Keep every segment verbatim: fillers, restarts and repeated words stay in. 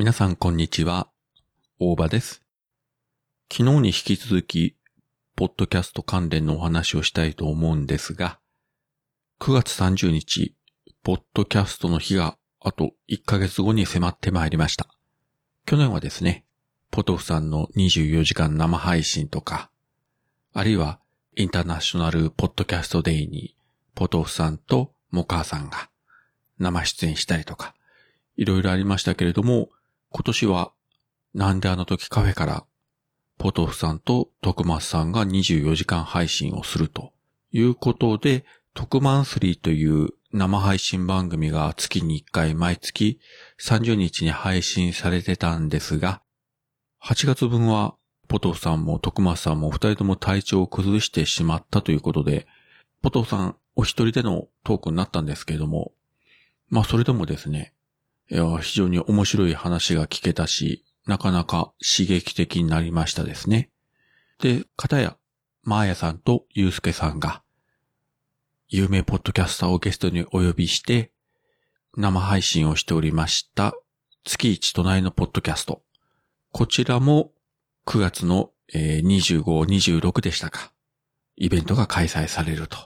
皆さんこんにちは、大場です。昨日に引き続き、ポッドキャスト関連のお話をしたいと思うんですが、くがつさんじゅうにち、ポッドキャストの日があといっかげつごに迫ってまいりました。去年はですね、ポトフさんのにじゅうよじかん生配信とか、あるいはインターナショナルポッドキャストデイに、ポトフさんとモカーさんが生出演したりとか、いろいろありましたけれども、今年はなんであの時カフェからポトフさんと徳松さんがにじゅうよじかん配信をするということで、徳マンスリーという生配信番組が月にいっかい毎月さんじゅうにちに配信されてたんですが、はちがつぶんはポトフさんも徳松さんもお二人とも体調を崩してしまったということで、ポトフさんお一人でのトークになったんですけれども、まあそれでもですね、いや非常に面白い話が聞けたし、なかなか刺激的になりましたですね。で、片やマーヤさんとユウスケさんが有名ポッドキャスターをゲストにお呼びして生配信をしておりました月一隣のポッドキャスト、こちらもくがつのにじゅうご、にじゅうろくでしたか、イベントが開催されると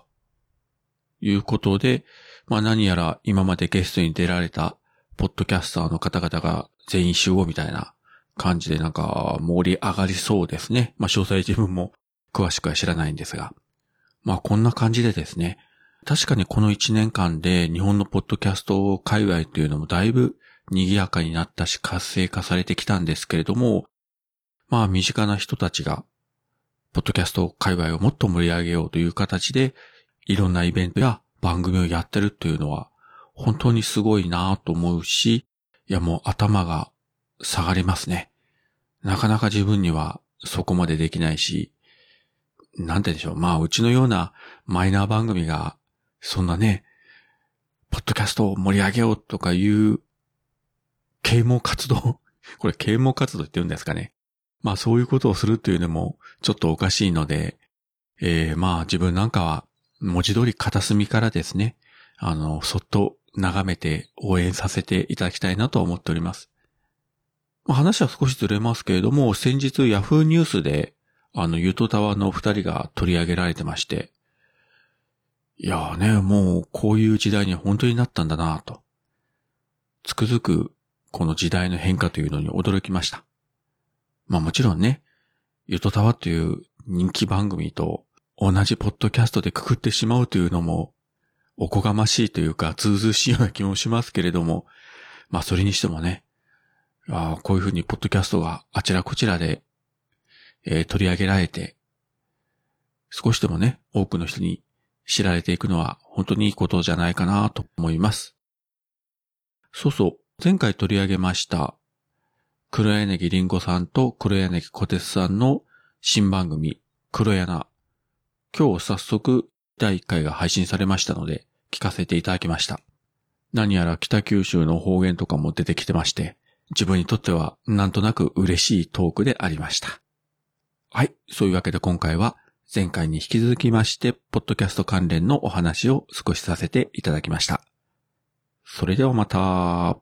いうことで、まあ何やら今までゲストに出られたポッドキャスターの方々が全員集合みたいな感じで、なんか盛り上がりそうですね。まあ詳細自分も詳しくは知らないんですが。まあこんな感じでですね。確かにこのいちねんかんで日本のポッドキャスト界隈というのもだいぶ賑やかになったし活性化されてきたんですけれども、まあ身近な人たちがポッドキャスト界隈をもっと盛り上げようという形でいろんなイベントや番組をやってるというのは本当にすごいなぁと思うし、いやもう頭が下がりますね。なかなか自分にはそこまでできないし、なんて言うんでしょう。まあうちのようなマイナー番組がそんなね、ポッドキャストを盛り上げようとかいう啓蒙活動これ啓蒙活動って言うんですかね。まあそういうことをするというのもちょっとおかしいので、えー、まあ自分なんかは文字通り片隅からですね、あのそっと眺めて応援させていただきたいなと思っております。話は少しずれますけれども、先日ヤフーニュースであのゆとたわの二人が取り上げられてまして、いやーね、もうこういう時代に本当になったんだなぁと、つくづくこの時代の変化というのに驚きました。まあもちろんね、ゆとたわという人気番組と同じポッドキャストでくくってしまうというのもおこがましいというか、ずうずうしいような気もしますけれども、まあそれにしてもね、あこういうふうにポッドキャストがあちらこちらで、えー、取り上げられて、少しでもね、多くの人に知られていくのは本当にいいことじゃないかなと思います。そうそう、前回取り上げました、黒柳りんごさんと黒柳小鉄さんの新番組、黒柳。今日早速、だいいっかいが配信されましたので聞かせていただきました。何やら北九州の方言とかも出てきてまして、自分にとってはなんとなく嬉しいトークでありました。はい、そういうわけで今回は前回に引き続きましてポッドキャスト関連のお話を少しさせていただきました。それではまた。